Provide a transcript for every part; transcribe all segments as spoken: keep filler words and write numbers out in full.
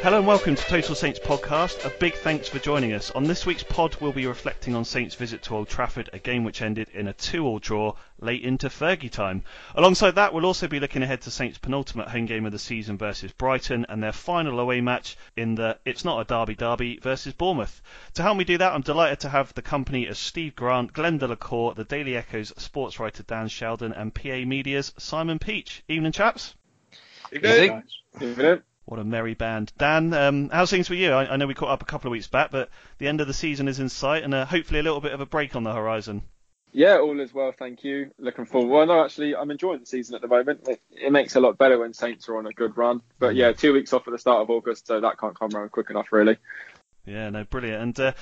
Hello and welcome to Total Saints Podcast. A big thanks for joining us. On this week's pod, we'll be reflecting on Saints' visit to Old Trafford, a game which ended in a two-all draw late into Fergie time. Alongside that, we'll also be looking ahead to Saints' penultimate home game of the season versus Brighton and their final away match in the It's Not a Derby Derby versus Bournemouth. To help me do that, I'm delighted to have the company of Steve Grant, Glenda Lacour, the Daily Echo's sports writer Dan Sheldon and P A Media's Simon Peach. Evening, chaps. Evening. Evening. What a merry band. Dan, um, how's things for you? I, I know we caught up a couple of weeks back, but the end of the season is in sight and uh, hopefully a little bit of a break on the horizon. Yeah, all is well, thank you. Looking forward. Well, no, actually, I'm enjoying the season at the moment. It, it makes a lot better when Saints are on a good run. But yeah, two weeks off at the start of August, so that can't come around quick enough, really. Yeah, no, brilliant. And uh,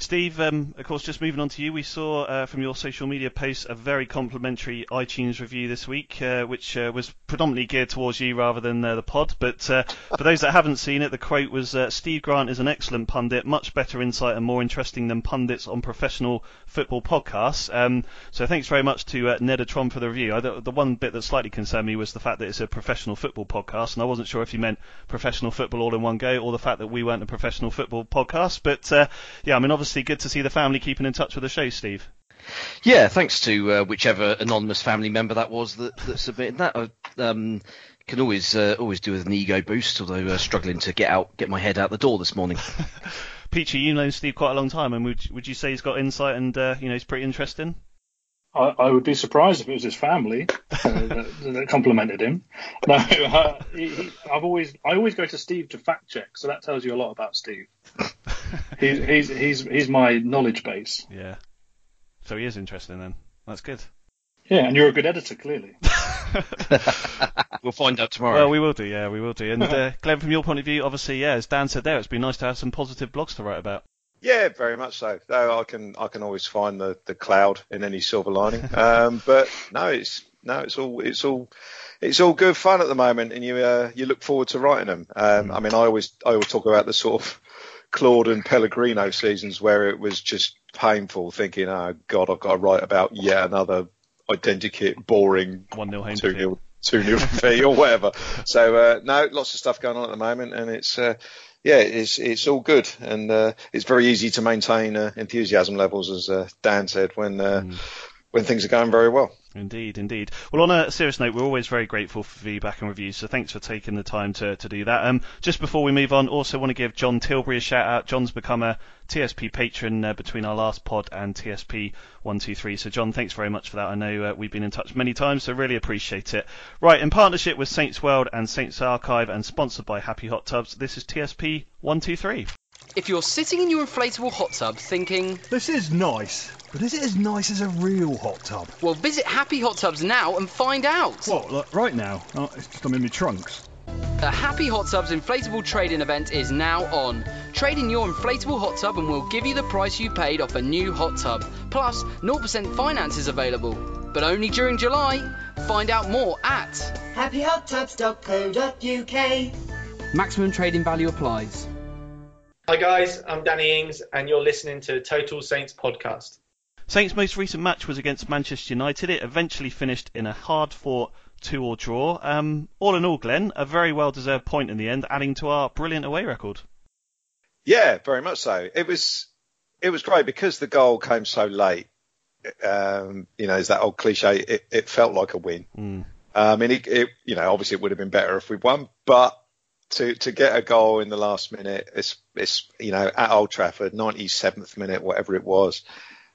Steve, um, of course, just moving on to you, we saw uh, from your social media posts a very complimentary iTunes review this week, uh, which uh, was predominantly geared towards you rather than uh, the pod. But uh, for those that haven't seen it, the quote was, uh, Steve Grant is an excellent pundit, much better insight and more interesting than pundits on professional football podcasts. Um, so thanks very much to uh, Ned Atron for the review. I, the, the one bit that slightly concerned me was the fact that it's a professional football podcast, and I wasn't sure if you meant professional football all in one go or the fact that we weren't a professional football podcast. But uh, yeah, I mean, obviously, good to see the family keeping in touch with the show, Steve. Yeah, thanks to uh, whichever anonymous family member that was that, that submitted that. I um, can always uh, always do with an ego boost, although uh, struggling to get out, get my head out the door this morning. Peachy, you know Steve quite a long time, and would would you say he's got insight and uh, you know he's pretty interesting? I, I would be surprised if it was his family uh, that, that complimented him. No, uh, he, he, I've always I always go to Steve to fact check, so that tells you a lot about Steve. He's, he's he's he's my knowledge base. Yeah. So he is interesting then. That's good. Yeah, and you're a good editor, clearly. We'll find out tomorrow. Well, we will do, yeah, we will do. And uh, Glenn, from your point of view, obviously, yeah, as Dan said there, it's been nice to have some positive blogs to write about. Yeah, very much so. Though I can I can always find the, the cloud in any silver lining. Um, but no, it's no, it's all it's all it's all good fun at the moment, and you uh, you look forward to writing them. Um, I mean, I always I always talk about the sort of Claude and Pellegrino seasons where it was just painful thinking, oh, God, I've got to write about yet another identikit, boring two-nil defeat or whatever. So, uh, no, lots of stuff going on at the moment, and it's, uh, yeah, it's it's all good. And uh, it's very easy to maintain uh, enthusiasm levels, as uh, Dan said, when uh, mm. when things are going very well. Indeed, indeed. Well, on a serious note, we're always very grateful for feedback and reviews, so thanks for taking the time to, to do that. Um, just before we move on, also want to give John Tilbury a shout-out. John's become a T S P patron uh, between our last pod and T S P one two three, so John, thanks very much for that. I know uh, we've been in touch many times, so really appreciate it. Right, in partnership with Saints World and Saints Archive and sponsored by Happy Hot Tubs, this is T S P one two three. If you're sitting in your inflatable hot tub thinking, this is nice, but is it as nice as a real hot tub? Well, visit Happy Hot Tubs now and find out. What, like right now? Oh, it's just I'm in my trunks. The Happy Hot Tubs inflatable trade-in event is now on. Trade in your inflatable hot tub and we'll give you the price you paid off a new hot tub. Plus, zero percent finance is available. But only during July. Find out more at happy hot tubs dot co dot U K. Maximum trade-in value applies. Hi guys, I'm Danny Ings and you're listening to Total Saints Podcast. Saints' most recent match was against Manchester United. It eventually finished in a hard-fought two-all draw. Um, all in all, Glenn, a very well-deserved point in the end, adding to our brilliant away record. Yeah, very much so. It was it was great because the goal came so late. Um, you know, it's that old cliche, it, it felt like a win. Mm. Um, and it, it, you know, obviously it would have been better if we'd won, but To to get a goal in the last minute, it's, it's you know, at Old Trafford, ninety-seventh minute, whatever it was,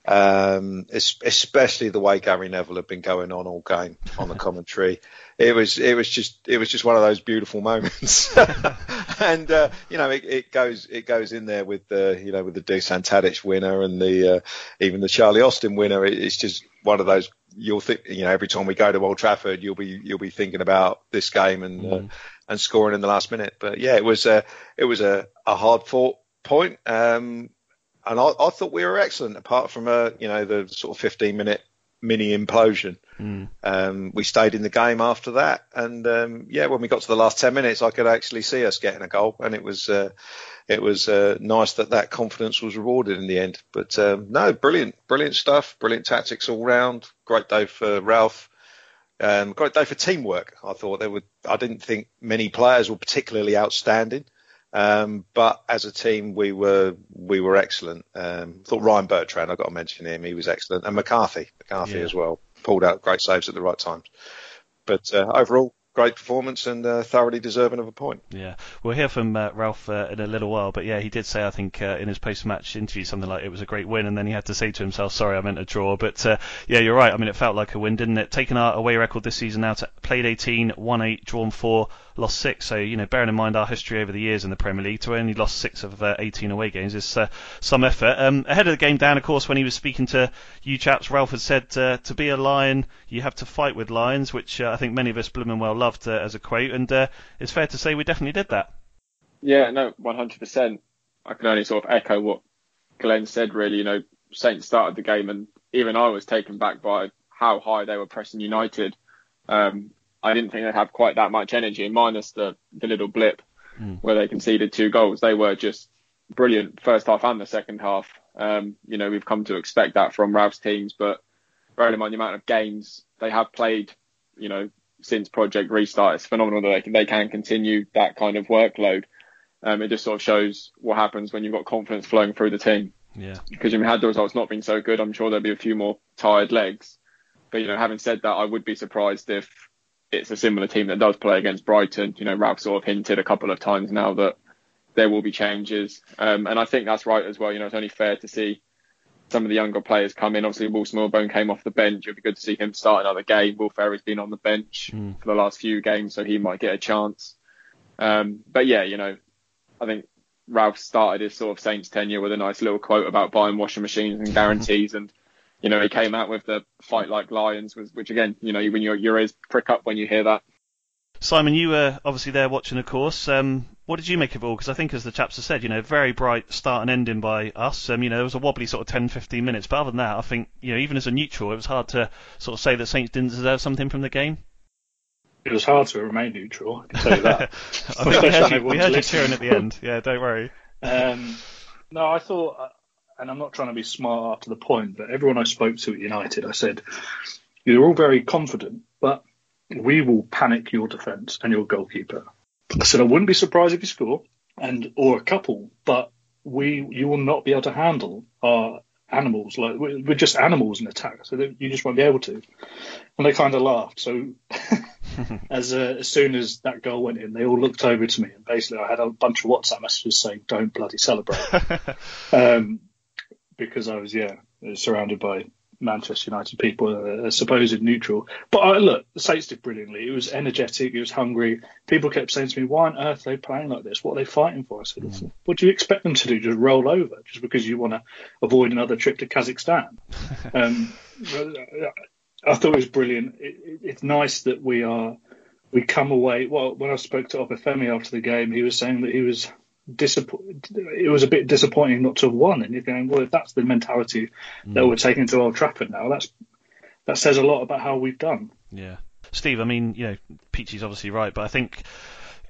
um, it's, especially the way Gary Neville had been going on all game on the commentary. it was it was just it was just one of those beautiful moments, and uh, you know it, it goes it goes in there with the you know with the Dusan Tadic winner and the uh, even the Charlie Austin winner. It, it's just one of those. You'll think you know every time we go to Old Trafford, you'll be you'll be thinking about this game and. Mm. Uh, and scoring in the last minute. But yeah, it was a, it was a, a hard fought point. Um, and I, I thought we were excellent apart from a, you know, the sort of fifteen minute mini implosion. Mm. Um, we stayed in the game after that. And um, yeah, when we got to the last ten minutes, I could actually see us getting a goal. And it was, uh, it was uh, nice that that confidence was rewarded in the end, but um, no, brilliant, brilliant stuff, brilliant tactics all round. Great day for Ralph. Um, great day for teamwork. I thought there were. I didn't think many players were particularly outstanding, um, but as a team, we were we were excellent. Um, I thought Ryan Bertrand. I've got to mention him. He was excellent, and McCarthy, McCarthy yeah. as well, pulled out great saves at the right times. But uh, overall, great performance and uh, thoroughly deserving of a point. Yeah, we'll hear from uh, Ralph uh, in a little while, but yeah, he did say, I think, uh, in his post-match interview, something like it was a great win, and then he had to say to himself, sorry, I meant a draw. But uh, yeah, you're right. I mean, it felt like a win, didn't it? Taking our away record this season now to played eighteen, won eight, drawn four, lost six. So, you know, bearing in mind our history over the years in the Premier League, to only lost six of uh, eighteen away games is uh, some effort. Um, ahead of the game, Dan, of course, when he was speaking to you chaps, Ralph had said, uh, to be a lion, you have to fight with lions, which uh, I think many of us blooming well loved uh, as a quote, and uh, it's fair to say we definitely did that. Yeah, no, one hundred percent. I can only sort of echo what Glenn said, really. You know, Saints started the game, and even I was taken back by how high they were pressing United. Um, I didn't think they'd have quite that much energy, minus the, the little blip mm. where they conceded two goals. They were just brilliant first half and the second half. Um, you know, we've come to expect that from Ralph's teams, but bearing in mind the amount of games they have played, you know, since Project Restart, it's phenomenal that they can, they can continue that kind of workload. Um, it just sort of shows what happens when you've got confidence flowing through the team. Yeah. Because if we had the results not been so good, I'm sure there'd be a few more tired legs. But, you know, having said that, I would be surprised if it's a similar team that does play against Brighton. You know, Ralph sort of hinted a couple of times now that there will be changes. Um, and I think that's right as well. You know, it's only fair to see some of the younger players come in. Obviously, Will Smallbone came off the bench. It'll be good to see him start another game. Will Ferry's been on the bench mm. for the last few games, so he might get a chance. Um, but yeah, you know, I think Ralph started his sort of Saints tenure with a nice little quote about buying washing machines and guarantees. And, you know, he came out with the fight like lions, which again, you know, when your ears prick up when you hear that. Simon, you were obviously there watching, of course. Um, what did you make of it all? Because I think, as the chaps have said, you know, very bright start and ending by us. Um, you know, there was a wobbly sort of ten, fifteen minutes. But other than that, I think, you know, even as a neutral, it was hard to sort of say that Saints didn't deserve something from the game. It was hard to remain neutral, I can tell you that. I mean, we heard, you, we heard you cheering at the end. Yeah, don't worry. Um, no, I thought, and I'm not trying to be smart after the point, but everyone I spoke to at United, I said, you're all very confident, but we will panic your defence and your goalkeeper. I said I wouldn't be surprised if you score and or a couple, but we you will not be able to handle our animals. Like we're just animals in attack, so you just won't be able to. And they kind of laughed. So as uh, as soon as that goal went in, they all looked over to me, and basically I had a bunch of WhatsApp messages saying, "Don't bloody celebrate," um, because I was yeah surrounded by Manchester United people, a supposed neutral. But I, look, the Saints did brilliantly. It was energetic. It was hungry. People kept saying to me, why on earth are they playing like this? What are they fighting for? I said, mm. what do you expect them to do? Just roll over just because you want to avoid another trip to Kazakhstan? um, I thought it was brilliant. It, it, it's nice that we are, we come away. Well, when I spoke to Obafemi after the game, he was saying that he was Disappoint. It was a bit disappointing not to have won, and you're going, well, if that's the mentality that mm. we're taking to Old Trafford now, that's that says a lot about how we've done. Yeah, Steve. I mean, you know, Peachy's obviously right, but I think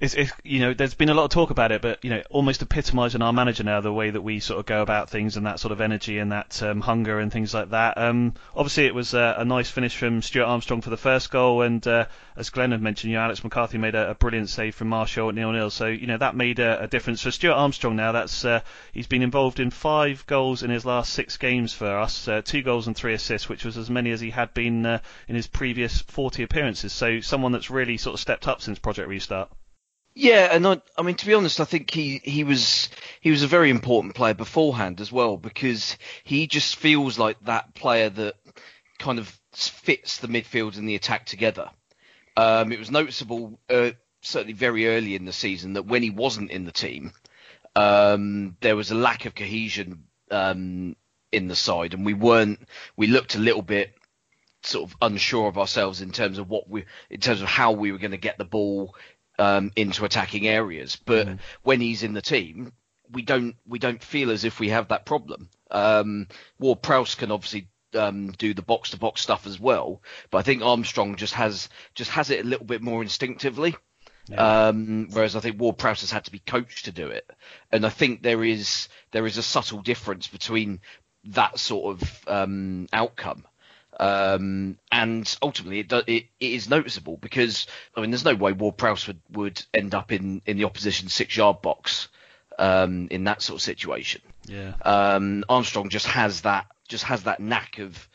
it's, it's you know, there's been a lot of talk about it, but you know, almost epitomising our manager now, the way that we sort of go about things and that sort of energy and that um, hunger and things like that. Um, obviously, it was uh, a nice finish from Stuart Armstrong for the first goal, and uh, as Glenn had mentioned, you know, Alex McCarthy made a, a brilliant save from Martial at nil nil. So, you know, that made a, a difference. For Stuart Armstrong now, that's uh, he's been involved in five goals in his last six games for us, uh, two goals and three assists, which was as many as he had been uh, in his previous forty appearances. So someone that's really sort of stepped up since Project Restart. Yeah, and I, I mean, to be honest, I think he, he was he was a very important player beforehand as well, because he just feels like that player that kind of fits the midfield and the attack together. Um, it was noticeable, uh, certainly very early in the season, that when he wasn't in the team, um, there was a lack of cohesion um, in the side, and we weren't. We looked a little bit sort of unsure of ourselves in terms of what we, in terms of how we were going to get the ball um, into attacking areas. But mm. when he's in the team, we don't we don't feel as if we have that problem. Um, Ward-Prowse can obviously Um, do the box to box stuff as well, but I think Armstrong just has just has it a little bit more instinctively, yeah. um, whereas I think Ward-Prowse has had to be coached to do it, and I think there is there is a subtle difference between that sort of um, outcome, um, and ultimately it, do, it it is noticeable, because I mean there's no way Ward-Prowse would, would end up in in the opposition six yard box um, in that sort of situation. Yeah, um, Armstrong just has that. just has that knack of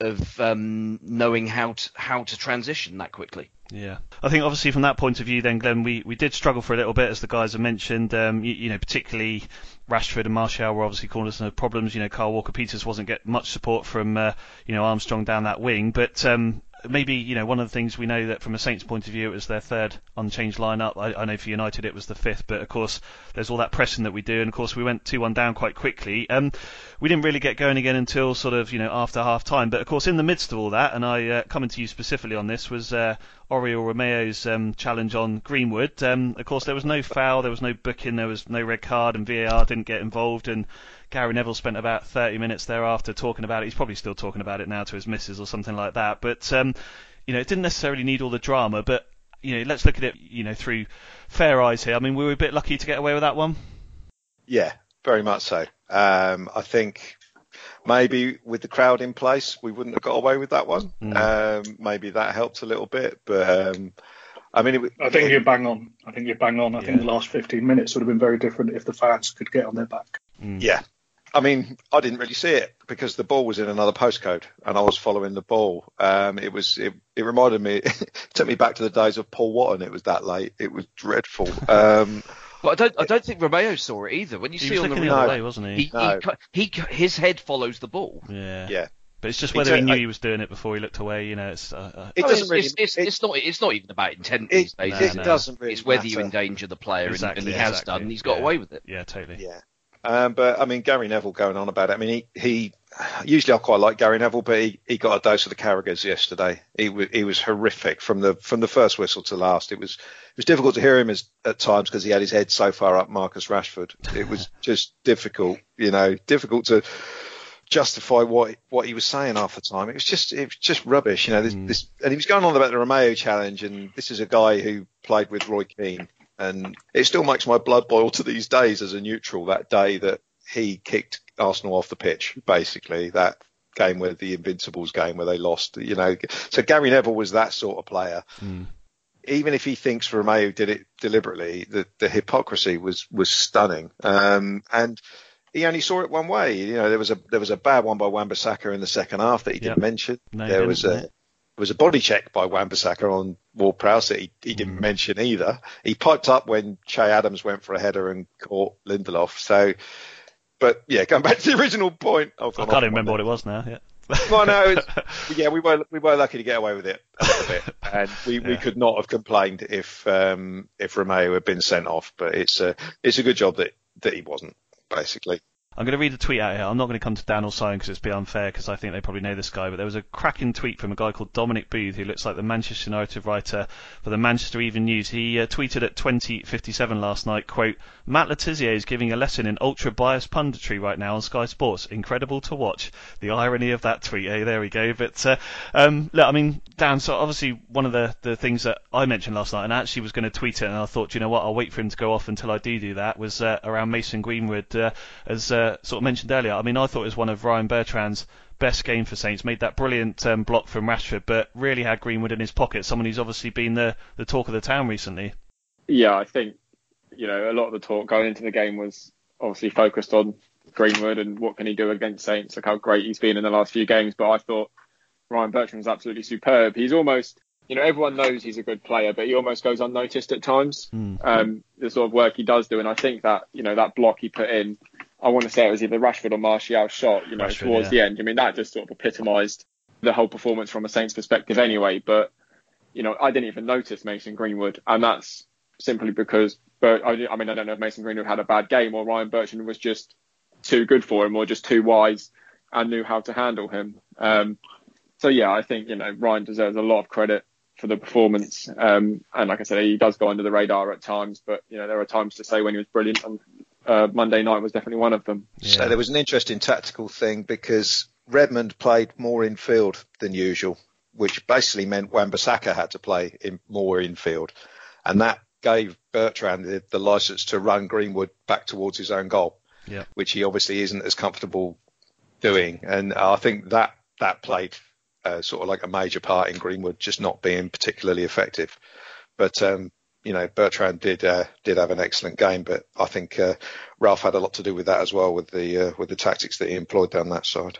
of um, knowing how to, how to transition that quickly. Yeah. I think obviously from that point of view then, Glenn, we, we did struggle for a little bit, as the guys have mentioned, um, you, you know, particularly Rashford and Martial were obviously causing us no problems. You know, Kyle Walker-Peters wasn't getting much support from, uh, you know, Armstrong down that wing, but um, maybe, you know, one of the things we know that from a Saints point of view, it was their third unchanged lineup. I, I know for United it was the fifth, but of course there's all that pressing that we do, and of course we went two one down quite quickly. Um, we didn't really get going again until sort of, you know, after half time. But of course in the midst of all that, and I uh, coming to you specifically on this, was uh, Oriol Romeo's um, challenge on Greenwood. Um, of course there was no foul, there was no booking, there was no red card, and V A R didn't get involved, and Gary Neville spent about thirty minutes thereafter talking about it. He's probably still talking about it now to his missus or something like that. But, um, you know, it didn't necessarily need all the drama. But, you know, let's look at it, you know, through fair eyes here. I mean, we were a bit lucky to get away with that one. Yeah, very much so. Um, I think maybe with the crowd in place, we wouldn't have got away with that one. Mm. Um, maybe that helped a little bit. But, um, I mean, it, I think it, you're bang on. I think you're bang on. I yeah. think the last fifteen minutes would have been very different if the fans could get on their back. Mm. Yeah. I mean, I didn't really see it because the ball was in another postcode and I was following the ball. Um, it was it, it reminded me, it took me back to the days of Paul Watton. It was that late. It was dreadful. Um, but I don't I don't think Romeo saw it either. When you he see was on the, the other way, wasn't he? He, no. he, he his head follows the ball. Yeah. Yeah. But it's just whether he knew he was doing it before he looked away. You know, it's uh, uh, it doesn't it's, really. It's, it's, it, it's not. It's not even about intent these days. It, it no, doesn't really. It's whether matter. You endanger the player, exactly, and he has exactly. done. And he's got yeah. away with it. Yeah, totally. Yeah. Um, but, I mean, Gary Neville going on about it. I mean, he, he usually I quite like Gary Neville, but he, he got a dose of the Carragers yesterday. He, w- he was horrific from the from the first whistle to last. It was it was difficult to hear him as, at times, because he had his head so far up Marcus Rashford. It was just difficult, you know, difficult to justify what what he was saying half the time. It was just it was just rubbish, you know. This, mm. this, and he was going on about the Romeo challenge, and this is a guy who played with Roy Keane. And it still makes my blood boil to these days as a neutral, that day that he kicked Arsenal off the pitch, basically, that game where the Invincibles game where they lost, you know. So Gary Neville was that sort of player. Mm. Even if he thinks Romeo did it deliberately, the, the hypocrisy was, was stunning. Um, and he only saw it one way. You know, there was a there was a bad one by Wan-Bissaka in the second half that he didn't yep. mention. No, there was a it. there was a body check by Wan-Bissaka on Ward-Prowse that he, he didn't mm. mention either. He piped up when Che Adams went for a header and caught Lindelof. So, but yeah, going back to the original point, I can't even remember what it was now. Yeah. Well, no, it's, yeah, we were we were lucky to get away with it a little bit, and we, yeah. we could not have complained if um, if Romeo had been sent off. But it's a it's a good job that, that he wasn't. Basically, I'm going to read a tweet out here. I'm not going to come to Dan or Simon because it's a bit unfair, because I think they probably know this guy. But there was a cracking tweet from a guy called Dominic Booth, who looks like the Manchester United writer for the Manchester Evening News. He uh, tweeted at twenty fifty-seven last night, quote, "Matt Letizia is giving a lesson in ultra-biased punditry right now on Sky Sports. Incredible to watch." The irony of that tweet. Hey, there we go. But, uh, um, look, I mean, Dan, so obviously one of the, the things that I mentioned last night, and I actually was going to tweet it, and I thought, you know what, I'll wait for him to go off until I do do that, was uh, around Mason Greenwood, uh, as uh, sort of mentioned earlier. I mean, I thought it was one of Ryan Bertrand's best game for Saints. Made that brilliant um, block from Rashford, but really had Greenwood in his pocket, someone who's obviously been the, the talk of the town recently. Yeah, I think, you know, a lot of the talk going into the game was obviously focused on Greenwood and what can he do against Saints, like how great he's been in the last few games. But I thought Ryan Bertrand was absolutely superb. He's almost, you know, everyone knows he's a good player, but he almost goes unnoticed at times, mm. um, the sort of work he does do. And I think that, you know, that block he put in, I want to say it was either Rashford or Martial shot, you know, Rashford, towards yeah. the end. I mean, that just sort of epitomised the whole performance from a Saints perspective anyway. But, you know, I didn't even notice Mason Greenwood, and that's simply because, but I mean, I don't know if Mason Greenwood had a bad game or Ryan Bertrand was just too good for him or just too wise and knew how to handle him. Um, so, yeah, I think, you know, Ryan deserves a lot of credit for the performance. Um, and like I said, he does go under the radar at times, but, you know, there are times to say when he was brilliant, and uh, Monday night was definitely one of them. Yeah. So there was an interesting tactical thing because Redmond played more in field than usual, which basically meant Wan-Bissaka had to play in more in field. And that gave Bertrand the, the license to run Greenwood back towards his own goal, yeah. which he obviously isn't as comfortable doing. And I think that that played uh, sort of like a major part in Greenwood just not being particularly effective. But, um, you know, Bertrand did uh, did have an excellent game, but I think uh, Ralph had a lot to do with that as well, with the uh, with the tactics that he employed down that side.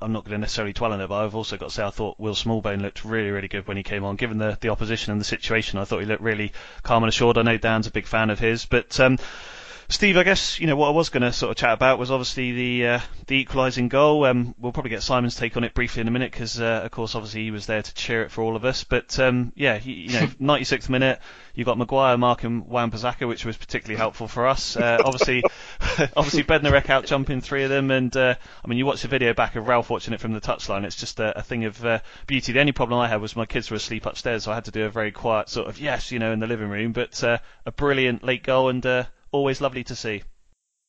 I'm not going to necessarily dwell on it, but I've also got to say I thought Will Smallbone looked really, really good when he came on. Given the, the opposition and the situation, I thought he looked really calm and assured. I know Dan's a big fan of his, but um, Steve, I guess, you know, what I was going to sort of chat about was obviously the uh, the equalising goal. Um, we'll probably get Simon's take on it briefly in a minute because, uh, of course, obviously he was there to cheer it for all of us. But, um, yeah, you, you know, ninety-sixth minute, you've got Maguire marking Wan-Bissaka, which was particularly helpful for us. Uh, obviously, obviously Bednarek out jumping three of them. And, uh, I mean, you watch the video back of Ralph watching it from the touchline. It's just a, a thing of uh, beauty. The only problem I had was my kids were asleep upstairs, so I had to do a very quiet sort of yes, you know, in the living room. But uh, a brilliant late goal and... Uh, always lovely to see.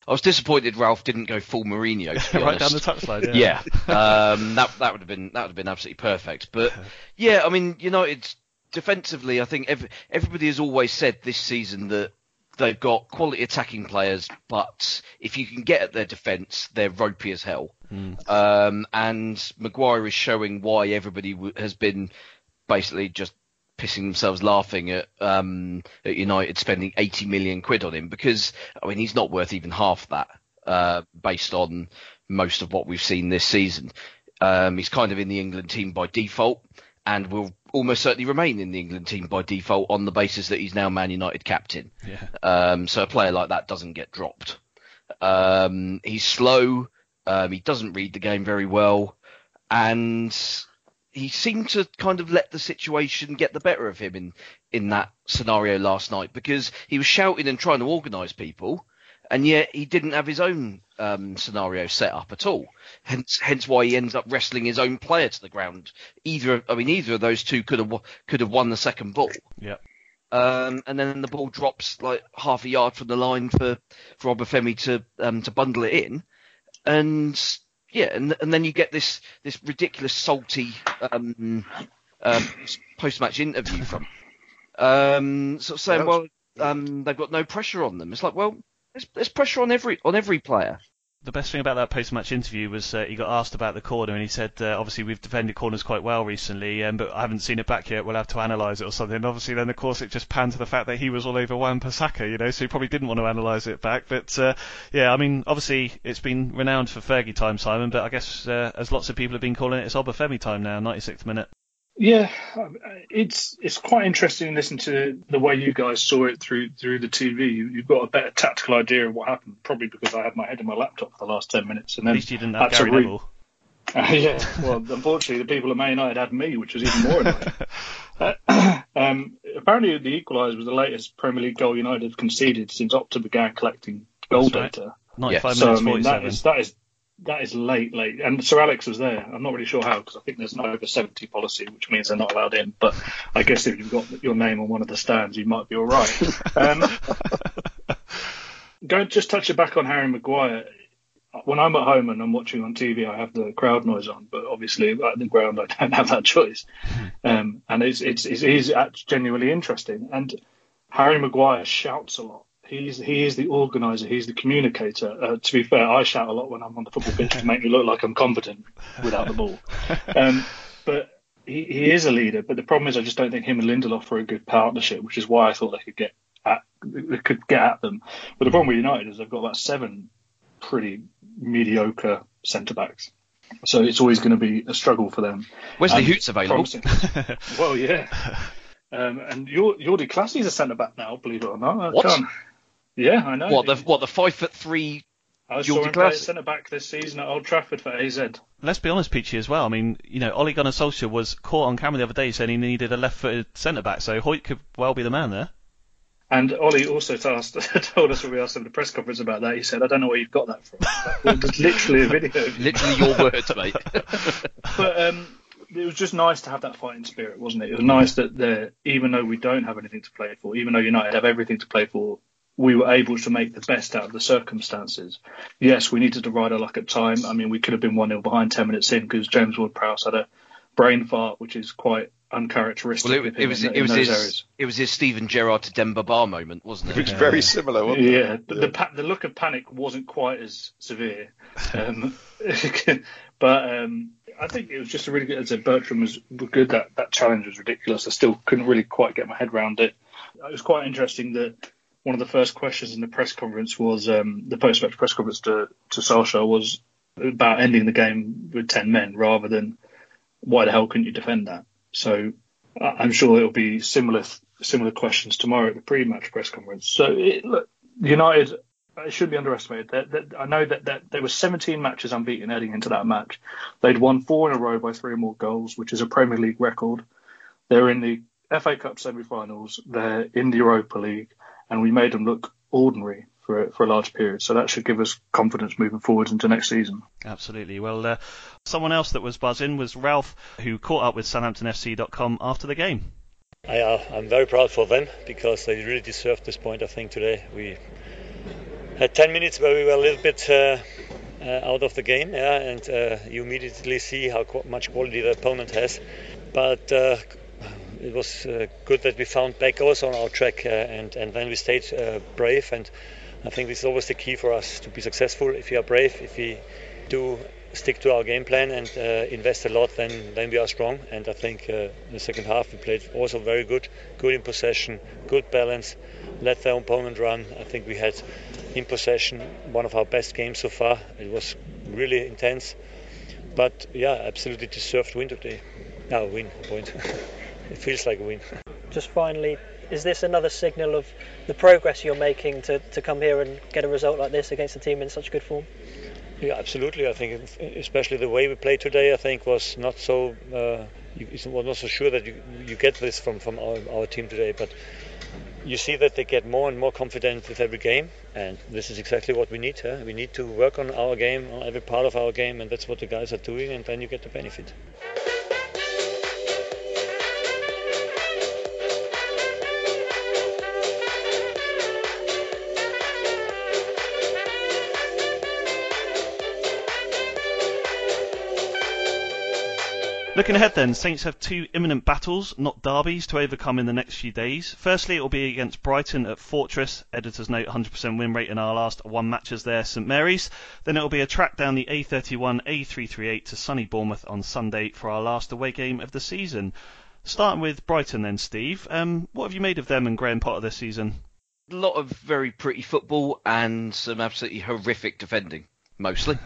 I was disappointed Ralph didn't go full Mourinho, to be right honest. Down the touchline. Yeah, yeah. Um, that that would have been that would have been absolutely perfect. But yeah, I mean, United defensively, I think every, everybody has always said this season that they've got quality attacking players, but if you can get at their defence, they're ropey as hell. Mm. Um, and Maguire is showing why everybody w- has been basically just pissing themselves laughing at, um, at United spending eighty million quid on him, because, I mean, he's not worth even half that uh, based on most of what we've seen this season. Um, he's kind of in the England team by default and will almost certainly remain in the England team by default on the basis that he's now Man United captain. Yeah. Um, so a player like that doesn't get dropped. Um, he's slow. Um, he doesn't read the game very well. And... he seemed to kind of let the situation get the better of him in, in that scenario last night, because he was shouting and trying to organise people, and yet he didn't have his own um, scenario set up at all. Hence, hence why he ends up wrestling his own player to the ground. Either, I mean, either of those two could have could have won the second ball. Yeah. Um, and then the ball drops like half a yard from the line for for Obafemi to um, to bundle it in, and. Yeah, and and then you get this this ridiculous salty um, um, post match interview from um, sort of saying, well, well um, they've got no pressure on them. It's like, well, there's, there's pressure on every on every player. The best thing about that post-match interview was uh, he got asked about the corner and he said, uh, obviously we've defended corners quite well recently, um, but I haven't seen it back yet, we'll have to analyse it or something. And obviously then, of course, it just panned to the fact that he was all over Wan-Bissaka, you know, so he probably didn't want to analyse it back. But, uh, yeah, I mean, obviously it's been renowned for Fergie time, Simon, but I guess uh, as lots of people have been calling it, it's Obafemi time now, ninety-sixth minute. Yeah, it's it's quite interesting listening to the way you guys saw it through through the T V. You, you've got a better tactical idea of what happened, probably because I had my head in my laptop for the last ten minutes. And then at least you didn't have Gary Neville. Uh, yeah, well, unfortunately, the people at Man United had me, which was even more annoying. uh, um, apparently, the equaliser was the latest Premier League goal United have conceded since Opta began collecting goal right. data. ninety-five yeah. minutes, so, I mean, forty-seven. That is, that is, That is late, late. And Sir Alex was there. I'm not really sure how, because I think there's an over seventy policy, which means they're not allowed in. But I guess if you've got your name on one of the stands, you might be all right. Um, go just touch it back on Harry Maguire. When I'm at home and I'm watching on T V, I have the crowd noise on, but obviously at the ground, I don't have that choice. Um, and it's, it's, it's, it's genuinely interesting. And Harry Maguire shouts a lot. He's, he is the organiser. He's the communicator. Uh, to be fair, I shout a lot when I'm on the football pitch to make me look like I'm competent without the ball. Um, but he, he is a leader. But the problem is I just don't think him and Lindelof are a good partnership, which is why I thought they could get at, they could get at them. But the problem with United is they've got about seven pretty mediocre centre-backs. So it's always going to be a struggle for them. Wesley and Hoot's available. Well, yeah. Um, and Jordi Classy is a centre-back now, believe it or not. I what? Can't. Yeah, I know. What the what the five foot three? I saw him play centre back this season at Old Trafford for A Z. Let's be honest, Peachy, as well. I mean, you know, Ole Gunnar Solskjaer was caught on camera the other day saying he needed a left footed centre back, so Hoyt could well be the man there. And Ollie also tasked, told us when we asked him at the press conference about that, he said, I don't know where you've got that from. Well, there's literally a video. Literally your words, mate. But um, it was just nice to have that fighting spirit, wasn't it? It was nice that even though we don't have anything to play for, even though United have everything to play for, we were able to make the best out of the circumstances. Yes, we needed to ride our luck at time. I mean, we could have been one nil behind ten minutes in because James Ward-Prowse had a brain fart, which is quite uncharacteristic. Well, it, it was in, it in was those his areas. It was his Steven Gerrard to Demba Ba moment, wasn't it? It was yeah. very similar, wasn't yeah, it? But yeah, the pa- the look of panic wasn't quite as severe. Um, but um, I think it was just a really good. As I said, Bertram was good. That that challenge was ridiculous. I still couldn't really quite get my head around it. It was quite interesting that one of the first questions in the press conference was, um, the post-match press conference to, to Solskjaer was about ending the game with ten men rather than why the hell couldn't you defend that? So I'm sure it'll be similar similar questions tomorrow at the pre-match press conference. So it, look, United, it should be underestimated. They're, they're, I know that, that there were seventeen matches unbeaten heading into that match. They'd won four in a row by three or more goals, which is a Premier League record. They're in the F A Cup semi-finals. They're in the Europa League. And we made them look ordinary for, for a large period. So that should give us confidence moving forward into next season. Absolutely. Well, uh, someone else that was buzzing was Ralph, who caught up with Southampton F C dot com after the game. I, uh, I'm very proud for them because they really deserved this point, I think, today. We had ten minutes where we were a little bit uh, uh, out of the game. Yeah, and uh, you immediately see how qu- much quality the opponent has. But Uh, It was uh, good that we found back also on our track uh, and, and then we stayed uh, brave, and I think this is always the key for us to be successful. If we are brave, if we do stick to our game plan and uh, invest a lot, then, then we are strong. And I think uh, in the second half we played also very good, good in possession, good balance, let the opponent run. I think we had in possession one of our best games so far. It was really intense, but yeah, absolutely deserved win today. No, win, point. It feels like a win. Just finally, is this another signal of the progress you're making to, to come here and get a result like this against a team in such good form? Yeah, absolutely. I think especially the way we played today, I think was not so. Uh, you, it was not so sure that you, you get this from from our, our team today, but you see that they get more and more confident with every game, and this is exactly what we need. Huh? We need to work on our game, on every part of our game, and that's what the guys are doing, and then you get the benefit. Looking ahead then, Saints have two imminent battles, not derbies, to overcome in the next few days. Firstly, it will be against Brighton at Fortress, editor's note, one hundred percent win rate in our last one matches there, St Mary's. Then it will be a track down the A thirty-one, A three thirty-eight to sunny Bournemouth on Sunday for our last away game of the season. Starting with Brighton then, Steve, um, what have you made of them and Graham Potter this season? A lot of very pretty football and some absolutely horrific defending, mostly.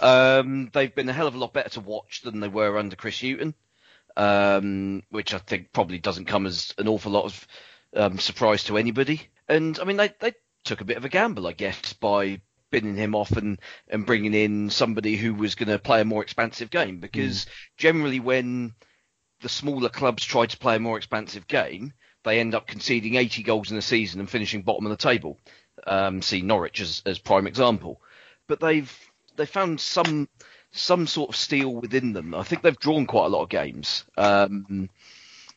um, they've been a hell of a lot better to watch than they were under Chris Hughton, um, which I think probably doesn't come as an awful lot of um, surprise to anybody. And, I mean, they, they took a bit of a gamble, I guess, by binning him off and, and bringing in somebody who was going to play a more expansive game. Because mm. generally when the smaller clubs try to play a more expansive game, they end up conceding eighty goals in a season and finishing bottom of the table. Um, see Norwich as, as prime example. But they've they found some some sort of steel within them. I think they've drawn quite a lot of games. Um,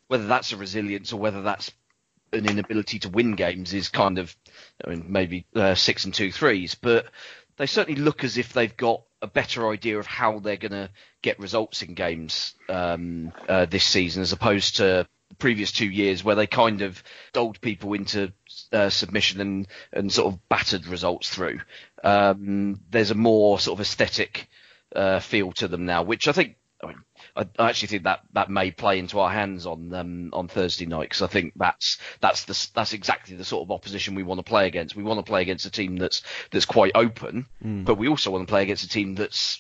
whether that's a resilience or whether that's an inability to win games is kind of, I mean, maybe uh, six and two threes. But they certainly look as if they've got a better idea of how they're going to get results in games um, uh, this season, as opposed to previous two years where they kind of doled people into uh, submission and, and sort of battered results through. Um, there's a more sort of aesthetic uh, feel to them now, which I think, I mean, I, I actually think that, that may play into our hands on um, on Thursday night, because I think that's that's the that's exactly the sort of opposition we want to play against. We want to play against a team that's that's quite open, mm. but we also want to play against a team that's,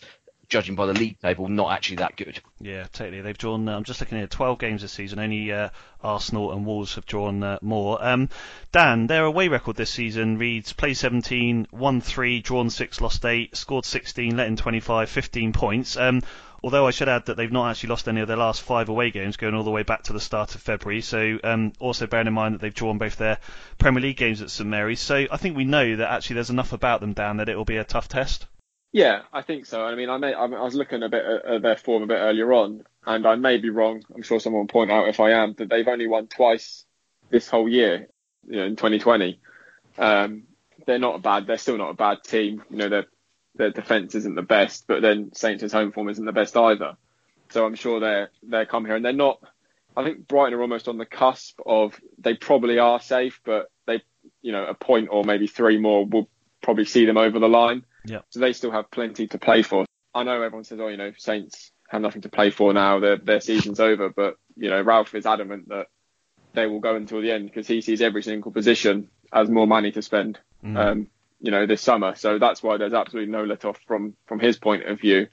judging by the league table, not actually that good. Yeah, totally. They've drawn, uh, I'm just looking here, twelve games this season. Only uh, Arsenal and Wolves have drawn uh, more. Um, Dan, their away record this season reads play seventeen, won three, drawn six, lost eight, scored sixteen, let in twenty-five, fifteen points. Um, although I should add that they've not actually lost any of their last five away games, going all the way back to the start of February. So um, also bearing in mind that they've drawn both their Premier League games at St Mary's. So I think we know that actually there's enough about them, Dan, that it will be a tough test. Yeah, I think so. I mean, I may, I was looking a bit at their form a bit earlier on, and I may be wrong. I'm sure someone will point out if I am, that they've only won twice this whole year, you know, in twenty twenty. Um, they're not a bad, they're still not a bad team. You know, their their defence isn't the best, but then Saints' home form isn't the best either. So I'm sure they're they're come here, and they're not. I think Brighton are almost on the cusp of, they probably are safe, but they, you know, a point or maybe three more will probably see them over the line. Yeah. So they still have plenty to play for. I know everyone says, oh, you know, Saints have nothing to play for now. Their, their season's over. But, you know, Ralph is adamant that they will go until the end, because he sees every single position as more money to spend, mm. um, you know, this summer. So that's why there's absolutely no let-off from, from his point of view.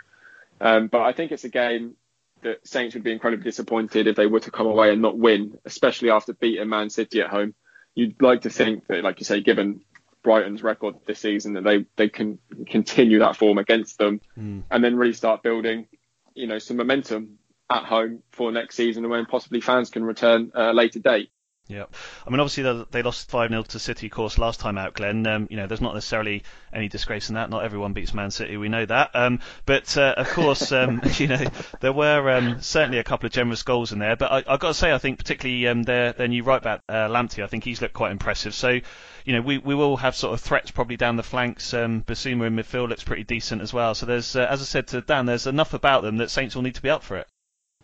Um, but I think it's a game that Saints would be incredibly disappointed if they were to come away and not win, especially after beating Man City at home. You'd like to think that, like you say, given Brighton's record this season, that they they can continue that form against them, mm. and then really start building, you know, some momentum at home for next season, when possibly fans can return at a later date. Yeah, I mean, obviously they lost five nil to City, of course, last time out, Glenn. Um, you know, there's not necessarily any disgrace in that. Not everyone beats Man City, we know that. Um, but uh, of course, um, you know, there were um, certainly a couple of generous goals in there. But I, I've got to say, I think particularly um, their their new right back uh, Lamptey, I think he's looked quite impressive. So, you know, we, we will have sort of threats probably down the flanks. Um, Basuma in midfield looks pretty decent as well. So there's, uh, as I said to Dan, there's enough about them that Saints will need to be up for it.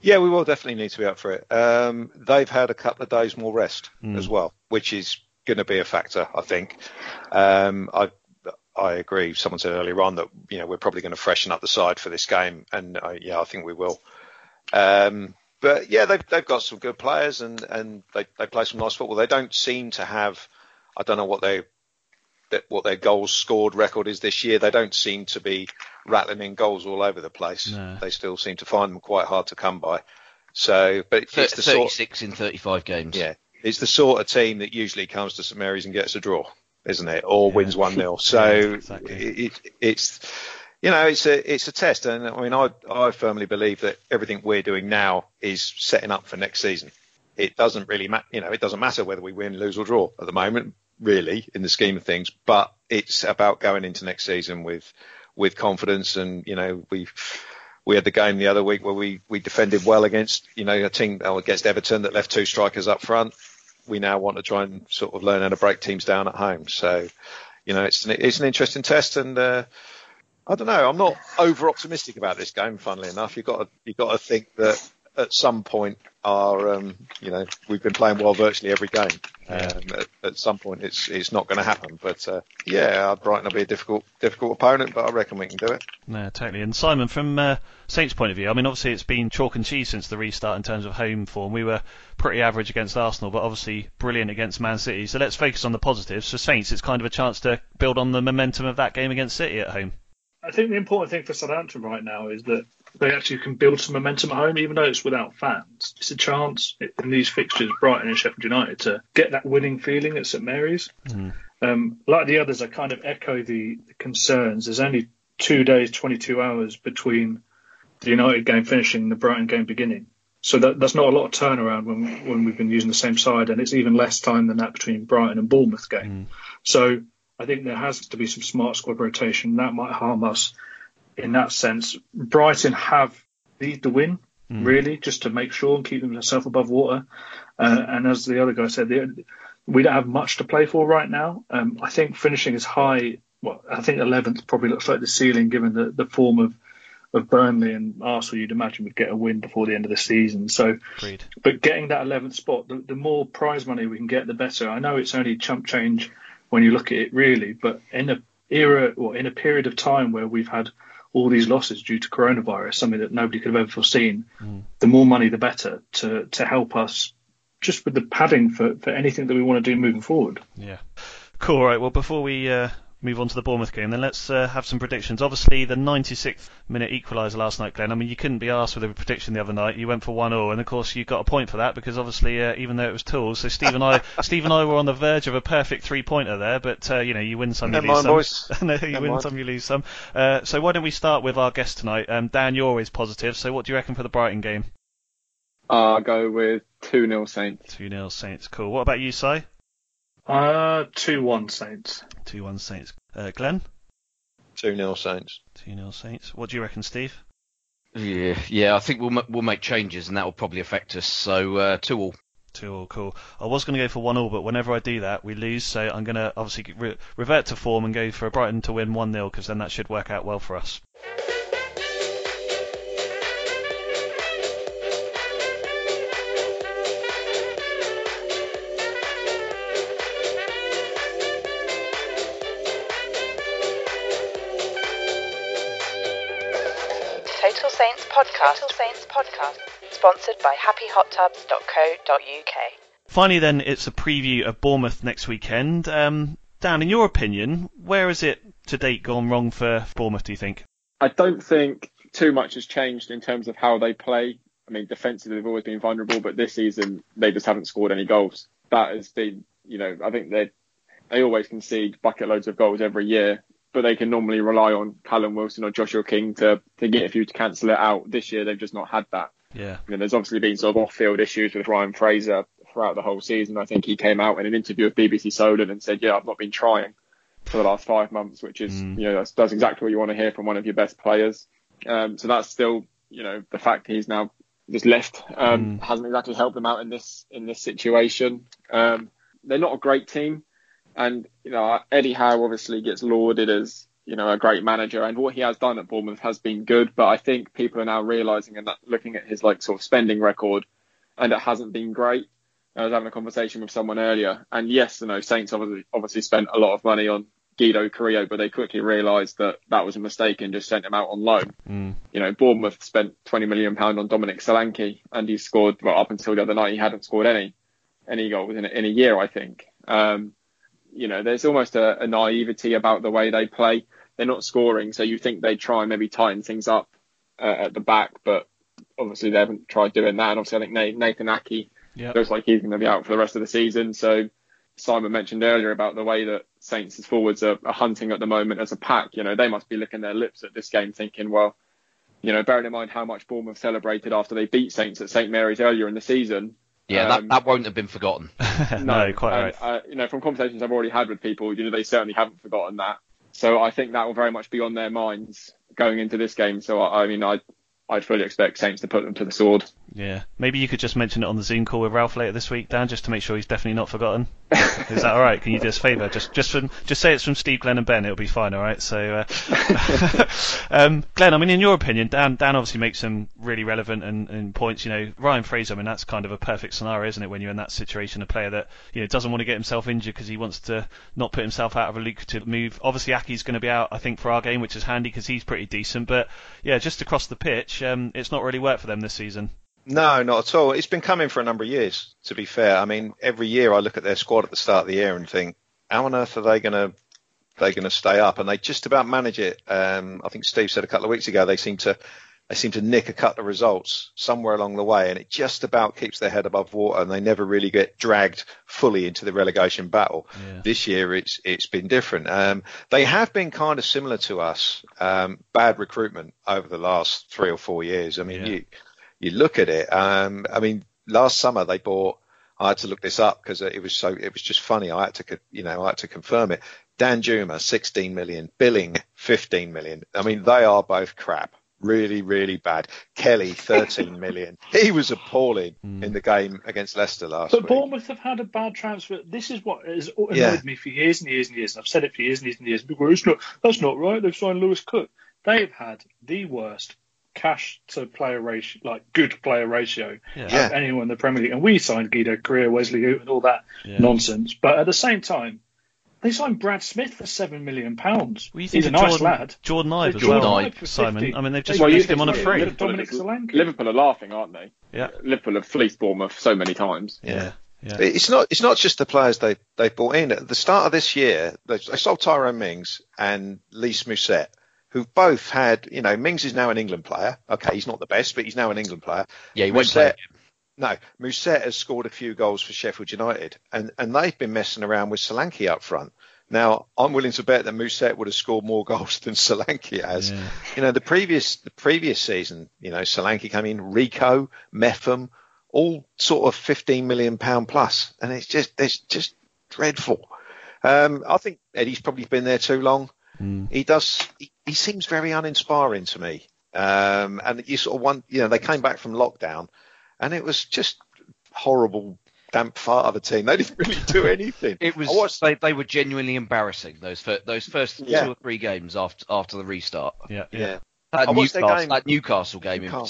Yeah, we will definitely need to be up for it. Um, they've had a couple of days more rest mm. as well, which is going to be a factor, I think. Um, I I agree. Someone said earlier on that, you know, we're probably going to freshen up the side for this game, and I, yeah, I think we will. Um, but yeah, they've they've got some good players, and, and they they play some nice football. They don't seem to have, I don't know what they what their goals scored record is this year. They don't seem to be rattling in goals all over the place. No. They still seem to find them quite hard to come by. So, but it's the thirty-six sort, in thirty-five games. Yeah, it's the sort of team that usually comes to St Mary's and gets a draw, isn't it? Or yeah. wins one nil. So yeah, exactly. it, it, it's you know it's a it's a test, and I mean I I firmly believe that everything we're doing now is setting up for next season. It doesn't really matter, you know, it doesn't matter whether we win, lose or draw at the moment, really, in the scheme of things. But it's about going into next season with. with confidence. And, you know, we we had the game the other week where we, we defended well against, you know, a team against Everton that left two strikers up front. We now want to try and sort of learn how to break teams down at home. So, you know, it's an, it's an interesting test. And uh, I don't know, I'm not over optimistic about this game, funnily enough. You've got to, you've got to think that at some point are, um, you know, we've been playing well virtually every game. Yeah. Um, at, at some point, it's it's not going to happen. But uh, yeah, Brighton will be a difficult difficult opponent, but I reckon we can do it. No, totally. And Simon, from uh, Saints' point of view, I mean, obviously it's been chalk and cheese since the restart in terms of home form. We were pretty average against Arsenal, but obviously brilliant against Man City. So let's focus on the positives. For Saints, it's kind of a chance to build on the momentum of that game against City at home. I think the important thing for Southampton right now is that they actually can build some momentum at home, even though it's without fans. It's a chance in these fixtures, Brighton and Sheffield United, to get that winning feeling at St Mary's. Mm. Um, like the others, I kind of echo the, the concerns. There's only two days, twenty-two hours between the United game finishing and the Brighton game beginning. So that, that's not a lot of turnaround when, when we've been using the same side, and it's even less time than that between Brighton and Bournemouth game. Mm. So I think there has to be some smart squad rotation. That might harm us in that sense. Brighton have need the win, mm. really, just to make sure and keep themselves above water. Uh, and as the other guy said, the, we don't have much to play for right now. Um, I think finishing as high, well, I think eleventh probably looks like the ceiling given the, the form of, of Burnley and Arsenal. You'd imagine we'd get a win before the end of the season. So, Agreed. But getting that eleventh spot, the, the more prize money we can get, the better. I know it's only chump change when you look at it, really, but in a era or in a period of time where we've had all these losses due to coronavirus, something that nobody could have ever foreseen, mm. the more money, the better to to help us just with the padding for, for anything that we want to do moving forward. Yeah. Cool. All right. Well, before we uh, move on to the Bournemouth game, then let's uh, have some predictions. Obviously, the ninety-sixth minute equaliser last night, Glenn. I mean, you couldn't be asked with a prediction the other night. You went for one all, and of course, you got a point for that because obviously, uh, even though it was tools, so Steve and I, Steve and I were on the verge of a perfect three-pointer there. But uh, you know, you win some, you lose some. no, you Never win mind. some, you lose some. Uh, so why don't we start with our guest tonight? Um, Dan, you're always positive. So what do you reckon for the Brighton game? I'll go with two nil Saints. two nil Saints. Cool. What about you, Si? Uh, two one Saints. two one Saints. Uh, Glenn? two nil Saints. two nil Saints. What do you reckon, Steve? Yeah, yeah. I think we'll we'll make changes and that will probably affect us. So uh, two all. two all, cool. I was going to go for one all, but whenever I do that, we lose. So I'm going to obviously re- revert to form and go for Brighton to win one nil because then that should work out well for us. Podcast. Total Saints Podcast, sponsored by happy hot tubs dot co dot u k. Finally then, it's a preview of Bournemouth next weekend. Um, Dan, in your opinion, where has it to date gone wrong for Bournemouth, do you think? I don't think too much has changed in terms of how they play. I mean, defensively they've always been vulnerable, but this season they just haven't scored any goals. That has been, you know, I think they they always concede bucket loads of goals every year, but they can normally rely on Callum Wilson or Joshua King to, to get a few to cancel it out. This year, they've just not had that. Yeah. You know, there's obviously been sort of off-field issues with Ryan Fraser throughout the whole season. I think he came out in an interview with B B C Solent and said, yeah, I've not been trying for the last five months, which is, mm. you know, that's, that's exactly what you want to hear from one of your best players. Um, so that's still, you know, the fact that he's now just left um, mm. hasn't exactly helped them out in this, in this situation. Um, they're not a great team. And, you know, Eddie Howe obviously gets lauded as, you know, a great manager. And what he has done at Bournemouth has been good. But I think people are now realising and looking at his, like, sort of spending record. And it hasn't been great. I was having a conversation with someone earlier. And yes, you know, Saints obviously, obviously spent a lot of money on Guido Carrillo. But they quickly realised that that was a mistake and just sent him out on loan. Mm. You know, Bournemouth spent twenty million pounds on Dominic Solanke. And he scored, well, up until the other night, he hadn't scored any, any goals in a, in a year, I think. Um You know, there's almost a, a naivety about the way they play. They're not scoring, so you think they try and maybe tighten things up uh, at the back, but obviously they haven't tried doing that. And obviously, I think Nathan Aki yep. looks like he's going to be out for the rest of the season. So Simon mentioned earlier about the way that Saints' forwards are, are hunting at the moment as a pack. You know, they must be licking their lips at this game, thinking, well, you know, bearing in mind how much Bournemouth celebrated after they beat Saints at St Mary's earlier in the season. Yeah, um, that, that won't have been forgotten. No, no quite and, right. Uh, you know, from conversations I've already had with people, you know, they certainly haven't forgotten that. So I think that will very much be on their minds going into this game. So I, I mean, I, I'd fully expect Saints to put them to the sword. Yeah. Maybe you could just mention it on the Zoom call with Ralph later this week, Dan, just to make sure he's definitely not forgotten. Is that all right? Can you do us a favour? Just just from, just say it's from Steve, Glenn and Ben. It'll be fine, all right? So, uh, um, Glenn, I mean, in your opinion, Dan Dan obviously makes some really relevant and, and points. You know, Ryan Fraser, I mean, that's kind of a perfect scenario, isn't it, when you're in that situation, a player that, you know, doesn't want to get himself injured because he wants to not put himself out of a lucrative move. Obviously, Aki's going to be out, I think, for our game, which is handy because he's pretty decent. But, yeah, just across the pitch, um, it's not really worked for them this season. No, not at all. It's been coming for a number of years, to be fair. I mean, every year I look at their squad at the start of the year and think, how on earth are they going to they going to stay up? And they just about manage it. Um, I think Steve said a couple of weeks ago they seem to they seem to nick a couple of results somewhere along the way, and it just about keeps their head above water, and they never really get dragged fully into the relegation battle. Yeah. This year it's it's been different. Um, they have been kind of similar to us. Um, bad recruitment over the last three or four years. I mean, yeah. you. You look at it. Um, I mean, last summer they bought. I had to look this up because it was so. It was just funny. I had to, you know, I had to confirm it. Dan Juma, sixteen million. Billing, fifteen million. I mean, they are both crap. Really, really bad. Kelly, thirteen million. He was appalling mm. in the game against Leicester last but week. But Bournemouth have had a bad transfer. This is what has annoyed yeah. me for years and years and years. And I've said it for years and years and years. But it's not, that's not right. They've signed Lewis Cook. They've had the worst cash to player ratio, like good player ratio, yeah. of anyone in the Premier League. And we signed Guido Carrillo, Wesley Hoot and all that yeah. nonsense. But at the same time, they signed Brad Smith for seven million pounds. Well, He's a nice Jordan, lad. Jordan Ive as Jordan well, Ive, Simon. I mean, they've just well, used him on a free. Dominic Solanke. Liverpool are laughing, aren't they? Yeah. Liverpool have fleeced Bournemouth so many times. Yeah. yeah. Yeah. It's not It's not just the players they, they brought in. At the start of this year, they, they sold Tyrone Mings and Lys Mousset, who've both had, you know, Mings is now an England player. Okay, he's not the best, but he's now an England player. Yeah, he won't play. No, Mousset has scored a few goals for Sheffield United, and, and they've been messing around with Solanke up front. Now, I'm willing to bet that Mousset would have scored more goals than Solanke has. Yeah. You know, the previous the previous season, you know, Solanke came in, Rico, Meffam, all sort of fifteen million pounds plus, and it's just it's just dreadful. Um, I think Eddie's probably been there too long. Mm. He does. He, he seems very uninspiring to me. Um, and you sort of want, you know, they came back from lockdown, and it was just horrible damp fart of a team. They didn't really do anything. It was. I watched, they they were genuinely embarrassing those fir- those first yeah. two or three games after after the restart. Yeah, yeah. yeah. That, Newcastle, game, that Newcastle game Newcastle in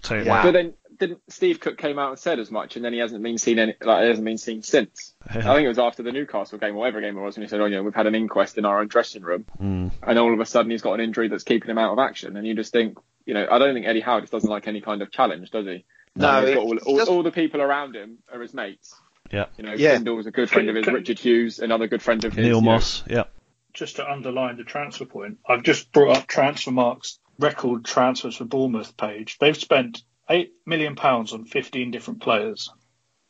particular. Game. Wow. But then didn't Steve Cook came out and said as much, and then he hasn't been seen any, like he hasn't been seen since. I think it was after the Newcastle game, or whatever game it was, when he said, "Oh, you know, we've had an inquest in our own dressing room," mm. and all of a sudden he's got an injury that's keeping him out of action. And you just think, you know, I don't think Eddie Howe just doesn't like any kind of challenge, does he? No, he all, all, all the people around him are his mates. Yeah, you know, yeah. Kendall was a good friend of his, Richard Hughes, another good friend of his, Neil Moss. You know. Yeah. Just to underline the transfer point, I've just brought up Transfermarkt's record transfers for Bournemouth page. They've spent eight million pounds on fifteen different players.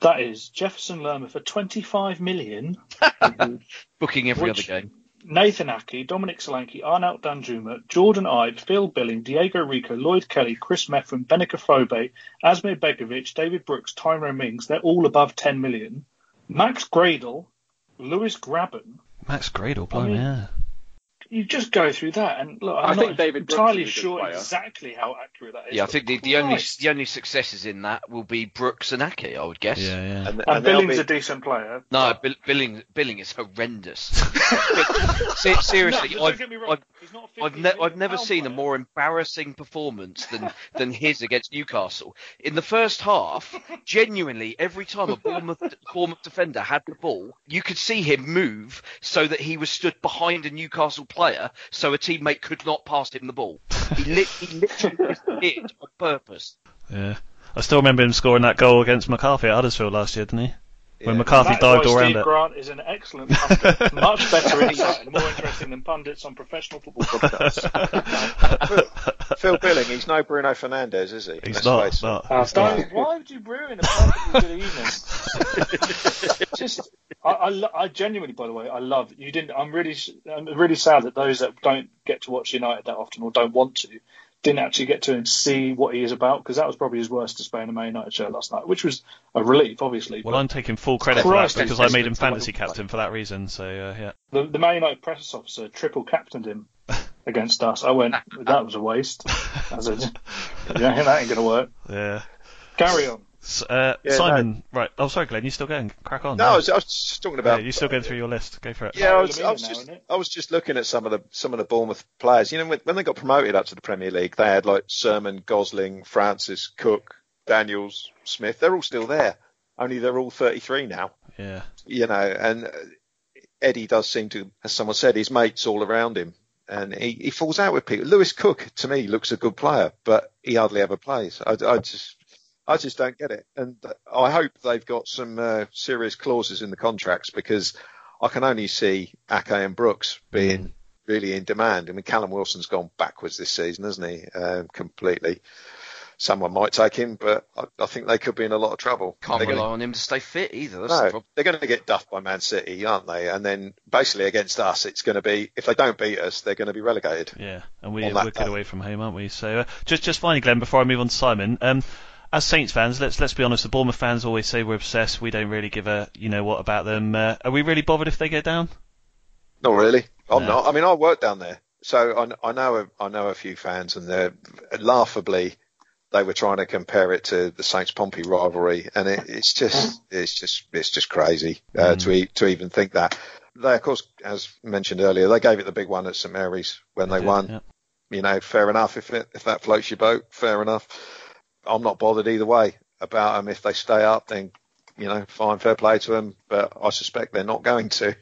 That is Jefferson Lerma for twenty-five million pounds. Booking every other game. Nathan Aki, Dominic Solanke, Arnaut Danjuma, Jordan Ibe, Phil Billing, Diego Rico, Lloyd Kelly, Chris Meffren, Benika Fobe, Asmir Begovic, David Brooks, Tyrone Mings. They're all above ten million pounds. Max Gradel, Lewis Grabban. Max Gradle, blimey, I mean, yeah. You just go through that, and look, I'm I not think entirely sure exactly how accurate that is. Yeah, I think the, the only the only successes in that will be Brooks and Aki, I would guess. Yeah, yeah. And, and, and Billing's be... a decent player. No, Bill, Billing Billing is horrendous. Seriously, no, I've, I've, I've, ne- I've never seen player. a more embarrassing performance than, than his against Newcastle. In the first half, genuinely, every time a Bournemouth, Bournemouth defender had the ball, you could see him move so that he was stood behind a Newcastle player. Player, so a teammate could not pass him the ball. He, li- he literally did it on purpose. Yeah, I still remember him scoring that goal against McCarthy at Huddersfield last year, didn't he? Yeah. When McCarthy dived all around it. That's why Steve Grant is an excellent pundit, much better insight and more interesting than pundits on professional football podcasts. Phil Billing, he's no Bruno Fernandes, is he? He's not. not. Uh, he's no. Why would you ruin a perfectly good evening? Just, I, I, I genuinely, by the way, I love you. Didn't I'm really, I'm really sad that those that don't get to watch United that often or don't want to didn't actually get to see what he is about, because that was probably his worst display in a Man United shirt last night, which was a relief, obviously. Well, I'm taking full credit Christ for that because I made him fantasy captain for that reason. So uh, yeah, the, the Man United press officer triple captained him against us. I went, that was a waste. I said, yeah, that ain't going to work. Yeah. Carry on. Uh, yeah, Simon, no. Right. Oh, sorry, Glenn, you still going? Crack on. No, no. I, was, I was just talking about... Yeah, you're still going through your list. Go for it. Yeah, I was, I was just I was just looking at some of the some of the Bournemouth players. You know, when, when they got promoted up to the Premier League, they had, like, Sermon, Gosling, Francis, Cook, Daniels, Smith. They're all still there, only they're all thirty-three now. Yeah. You know, and Eddie does seem to, as someone said, his mates all around him. And he, he falls out with people. Lewis Cook, to me, looks a good player, but he hardly ever plays. I, I just... I just don't get it. And I hope they've got some uh, serious clauses in the contracts, because I can only see Ake and Brooks being mm. really in demand. I mean, Callum Wilson's gone backwards this season, hasn't he? Uh, completely. Someone might take him, but I, I think they could be in a lot of trouble. Can't they're rely gonna, on him to stay fit either. That's no, the problem. They're going to get duffed by Man City, aren't they? And then basically against us, it's going to be, if they don't beat us, they're going to be relegated. Yeah, and we, we're good away from home, aren't we? So uh, just, just finally, Glenn, before I move on to Simon... Um, As Saints fans, let's let's be honest. The Bournemouth fans always say we're obsessed. We don't really give a you know what about them. Uh, are we really bothered if they go down? Not really. I'm no. not. I mean, I work down there, so I, I know a, I know a few fans, and they're laughably they were trying to compare it to the Saints Pompey rivalry, and it, it's just it's just it's just crazy uh, mm. to to even think that. They, of course, as mentioned earlier, they gave it the big one at St Mary's when they, they won. Yeah. You know, fair enough. If it, if that floats your boat, fair enough. I'm not bothered either way about them. If they stay up, then, you know, fine, fair play to them. But I suspect they're not going to.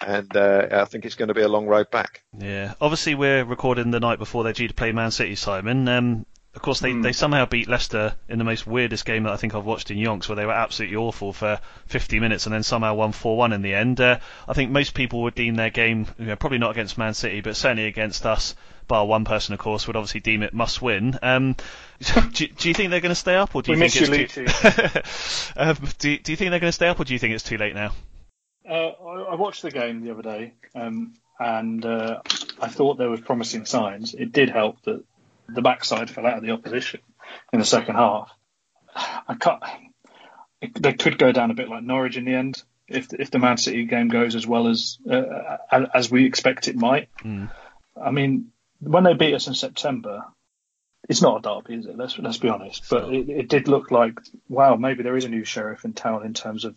And uh, I think it's going to be a long road back. Yeah. Obviously, we're recording the night before they're due to play Man City, Simon. Um, of course, they, mm. they somehow beat Leicester in the most weirdest game that I think I've watched in Yonks, where they were absolutely awful for fifty minutes and then somehow won four one in the end. Uh, I think most people would deem their game, you know, probably not against Man City, but certainly against us, bar one person, of course, would obviously deem it must win. Um, do, do you think they're going to stay up, or do you we think it's too... too. um, do, do you think they're going to stay up, or do you think it's too late now? Uh, I, I watched the game the other day, um, and uh, I thought there was promising signs. It did help that the backside fell out of the opposition in the second half. I can't. They could go down a bit like Norwich in the end if if the Man City game goes as well as uh, as we expect it might. Mm. I mean. When they beat us in September, it's not a derby, is it? Let's let's be honest. But it, it did look like, wow, maybe there is a new sheriff in town in terms of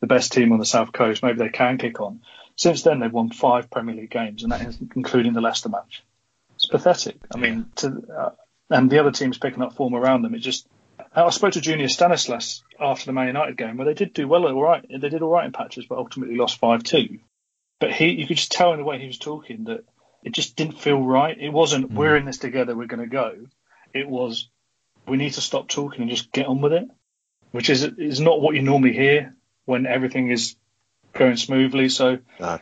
the best team on the South Coast. Maybe they can kick on. Since then, they've won five Premier League games, and that is including the Leicester match. It's pathetic. I mean, to, uh, and the other teams picking up form around them. It just. I spoke to Junior Stanislas after the Man United game, where they did do well, all right. They did all right in patches, but ultimately lost five two. But he, you could just tell in the way he was talking that. It just didn't feel right. It wasn't, mm. we're in this together, we're going to go. It was, we need to stop talking and just get on with it, which is is not what you normally hear when everything is going smoothly. So no.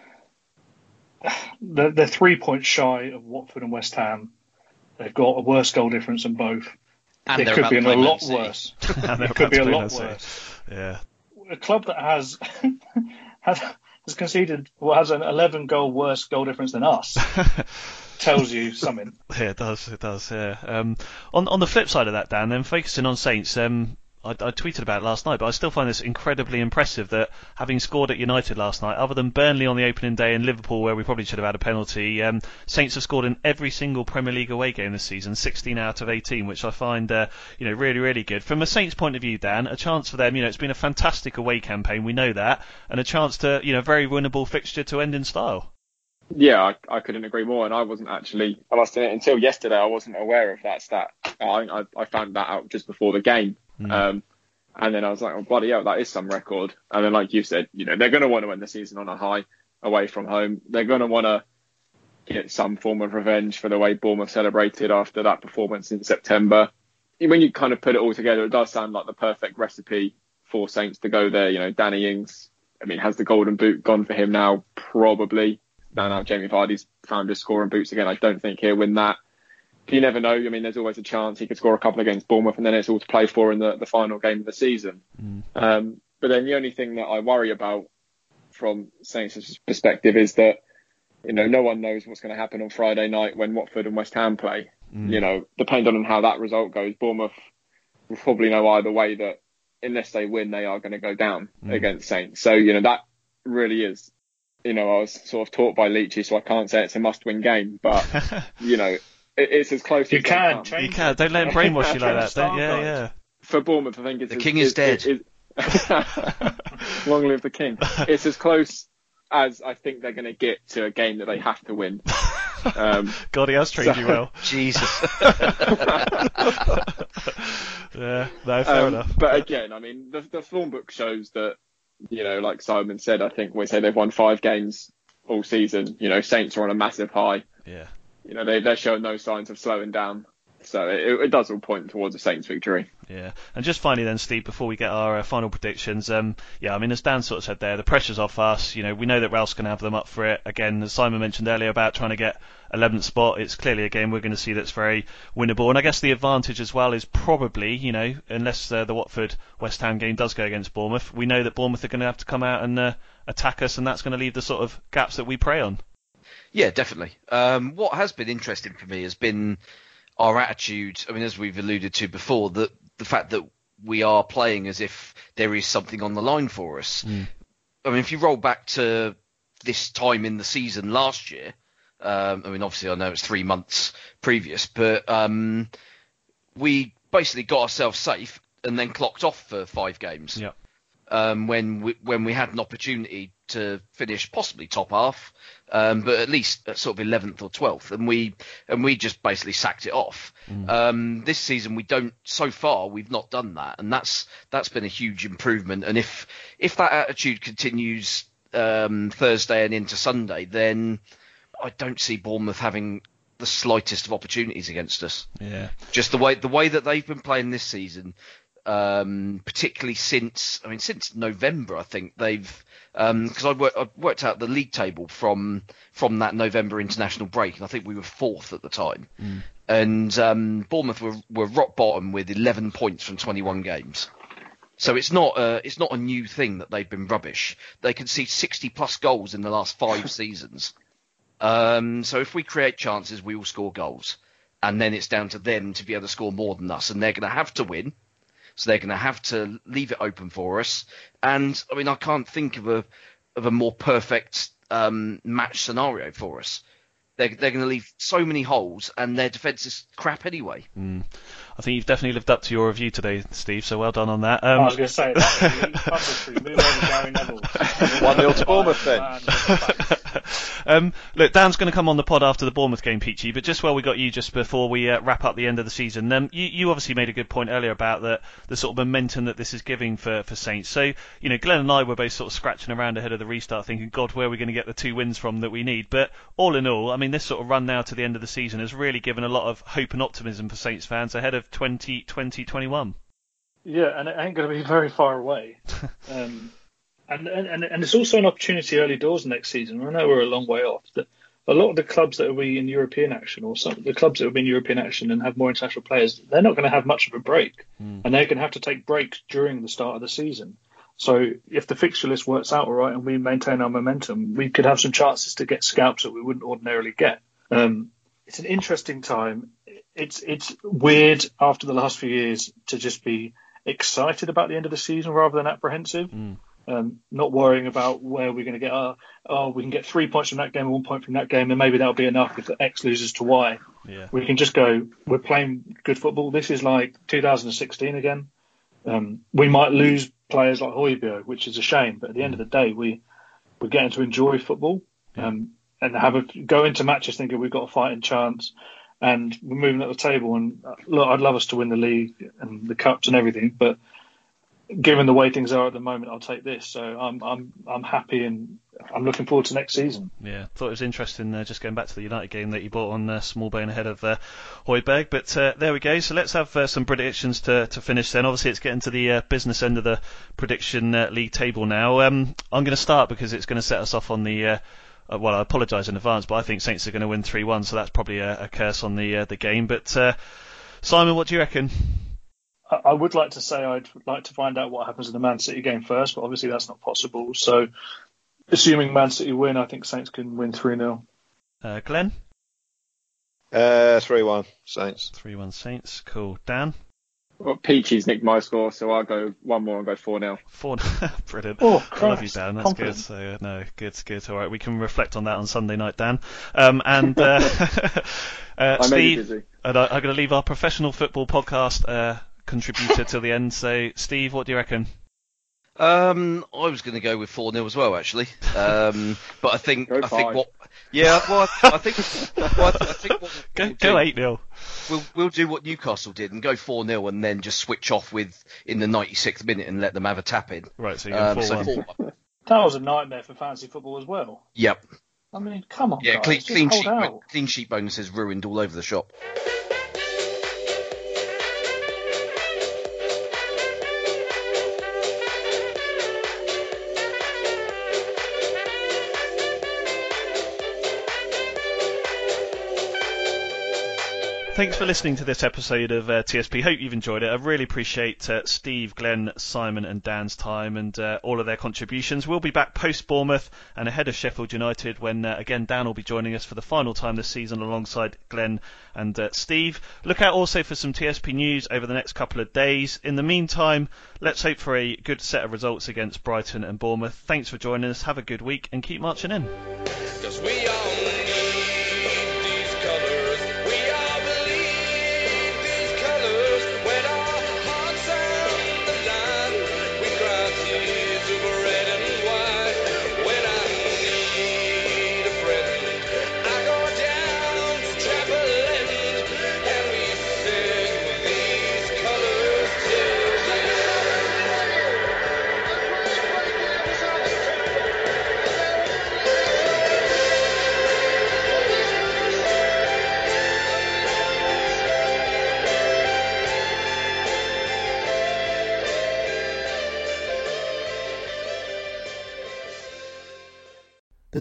they're, they're three points shy of Watford and West Ham. They've got a worse goal difference than both. And it could be a lot worse. It could be a lot worse. Yeah. A club that has... has has conceded, well, has an eleven goal worse goal difference than us. Tells you something. Yeah, it does. It does. Yeah. Um, on on the flip side of that, Dan, then focusing on Saints, um, I, I tweeted about it last night, but I still find this incredibly impressive that having scored at United last night, other than Burnley on the opening day and Liverpool, where we probably should have had a penalty, um, Saints have scored in every single Premier League away game this season, sixteen out of eighteen, which I find uh, you know really, really good. From a Saints point of view, Dan, a chance for them, you know, it's been a fantastic away campaign, we know that, and a chance to, you know, very winnable fixture to end in style. Yeah, I, I couldn't agree more, and I wasn't actually, I must admit, until yesterday, I wasn't aware of that stat. I, I, I found that out just before the game. Mm. Um, and then I was like, oh, bloody hell, that is some record. And then, like you said, you know, they're going to want to end the season on a high away from home. They're going to want to get some form of revenge for the way Bournemouth celebrated after that performance in September. When you kind of put it all together, it does sound like the perfect recipe for Saints to go there. You know, Danny Ings, I mean, has the golden boot gone for him now? Probably. Now, now Jamie Vardy's found his scoring boots again. I don't think he'll win that. You never know. I mean, there's always a chance he could score a couple against Bournemouth, and then it's all to play for in the, the final game of the season. Mm. Um, but then the only thing that I worry about from Saints' perspective is that, you know, no one knows what's going to happen on Friday night when Watford and West Ham play. Mm. You know, depending on how that result goes, Bournemouth will probably know either way that unless they win, they are going to go down mm. against Saints. So, you know, that really is, you know, I was sort of taught by Leachy, so I can't say it's a must-win game, but, you know... It's as close you as you can. Change you can. Don't let him brainwash you like that. Don't, yeah, yeah. for Bournemouth, I think it's... The king is dead. Long live the king. It's as close as I think they're going to get to a game that they have to win. Um, God, he has trained so, you well. Jesus. Yeah, no, fair um, enough. But again, I mean, the, the form book shows that, you know, like Simon said, I think we say they've won five games all season. You know, Saints are on a massive high. Yeah. You know, they, they're showing no signs of slowing down. So it, it does all point towards a Saints victory. Yeah. And just finally then, Steve, before we get our uh, final predictions, um, yeah, I mean, as Dan sort of said there, the pressure's off us. You know, we know that Ralph's going to have them up for it. Again, as Simon mentioned earlier about trying to get eleventh spot, it's clearly a game we're going to see that's very winnable. And I guess the advantage as well is probably, you know, unless uh, the Watford-West Ham game does go against Bournemouth, we know that Bournemouth are going to have to come out and uh, attack us, and that's going to leave the sort of gaps that we prey on. Yeah, definitely. Um, what has been interesting for me has been our attitude. I mean, as we've alluded to before, the, the fact that we are playing as if there is something on the line for us. Mm. I mean, if you roll back to this time in the season last year, um, I mean, obviously I know it's three months previous, but um, we basically got ourselves safe and then clocked off for five games. Yeah. Um, when we, when we had an opportunity to finish possibly top half, um, but at least at sort of eleventh or twelfth, and we and we just basically sacked it off. Mm. Um, this season we don't. So far we've not done that, and that's that's been a huge improvement. And if if that attitude continues um, Thursday and into Sunday, then I don't see Bournemouth having the slightest of opportunities against us. Yeah, just the way the way that they've been playing this season. Um, particularly since, I mean, since November, I think they've, um, because I work, I worked out the league table from from that November international break, and I think we were fourth at the time. Mm. And um, Bournemouth were, were rock bottom with eleven points from twenty-one games. So it's not a, it's not a new thing that they've been rubbish. They concede sixty plus goals in the last five seasons. Um, so if we create chances, we will score goals, and then it's down to them to be able to score more than us, and they're going to have to win. So they're going to have to leave it open for us. And, I mean, I can't think of a of a more perfect um, match scenario for us. They're, they're going to leave so many holes, and their defence is crap anyway. Mm. I think you've definitely lived up to your review today, Steve, so well done on that. Um... Oh, I was going to say, that would be move over Gary Neville. one nil to Bournemouth, then. Um, look, Dan's going to come on the pod after the Bournemouth game, Peachy, but just while we got you, just before we uh, wrap up the end of the season, um, you, you obviously made a good point earlier about the, the sort of momentum that this is giving for, for Saints. So, you know, Glenn and I were both sort of scratching around ahead of the restart thinking, God, where are we going to get the two wins from that we need? But all in all, I mean, this sort of run now to the end of the season has really given a lot of hope and optimism for Saints fans ahead of twenty twenty-one. Yeah, and it ain't going to be very far away. Um And, and and it's also an opportunity early doors next season. I know we're a long way off. The, a lot of the clubs that will be in European action, or some the clubs that will be in European action and have more international players, they're not going to have much of a break, mm. and they're going to have to take breaks during the start of the season. So if the fixture list works out all right and we maintain our momentum, we could have some chances to get scalps that we wouldn't ordinarily get. Um, it's an interesting time. It's it's weird after the last few years to just be excited about the end of the season rather than apprehensive. Mm. Um, not worrying about where we're going to get our, oh, we can get three points from that game, one point from that game, and maybe that'll be enough if X loses to Y. Yeah. We can just go, we're playing good football. This is like two thousand sixteen again. Um, we might lose players like Højbjerg, which is a shame, but at the end of the day, we, we're getting to enjoy football um, yeah. and have a, go into matches thinking we've got a fighting chance, and we're moving up the table. And look, I'd love us to win the league and the cups and everything, but given the way things are at the moment, I'll take this. So I'm I'm I'm happy and I'm looking forward to next season. Yeah, thought it was interesting uh, just going back to the United game that you bought on uh, Smallbone ahead of uh, Højbjerg. But uh, there we go. So let's have uh, some predictions to, to finish then. Obviously, it's getting to the uh, business end of the prediction uh, league table now. Um, I'm going to start because it's going to set us off on the... Uh, Uh, well, I apologise in advance, but I think Saints are going to win three one, so that's probably a, a curse on the uh, the game. But uh, Simon, what do you reckon? I would like to say I'd like to find out what happens in the Man City game first, but obviously that's not possible. So, assuming Man City win, I think Saints can win three nil. Uh, Glenn? Uh, three one, Saints. three one, Saints. Cool. Dan? Well, Peachy's nicked my score, so I'll go one more and go four nil. four nil. Brilliant. Oh, I love you, Dan. That's confident. Good. So, uh, no, good, good. All right, we can reflect on that on Sunday night, Dan. Um, and uh, uh, Steve, and I, I'm going to leave our professional football podcast... Uh, contributor till the end. So, Steve, what do you reckon? Um, I was going to go with four nil as well, actually. Um, but I think go I five. think what yeah, well, I think well, I think what we'll go, go eight nil. We'll we'll do what Newcastle did and go four nil and then just switch off with in the ninety-sixth minute and let them have a tap in. Right, so you um, so four one. That was a nightmare for fantasy football as well. Yep. I mean, come on. Yeah, guys, clean, clean sheet out. clean sheet bonuses ruined all over the shop. Thanks for listening to this episode of uh, T S P. Hope you've enjoyed it. I really appreciate uh, Steve, Glenn, Simon and Dan's time and uh, all of their contributions. We'll be back post-Bournemouth and ahead of Sheffield United when, uh, again, Dan will be joining us for the final time this season alongside Glenn and uh, Steve. Look out also for some T S P news over the next couple of days. In the meantime, let's hope for a good set of results against Brighton and Bournemouth. Thanks for joining us. Have a good week and keep marching in. 'Cause we are... The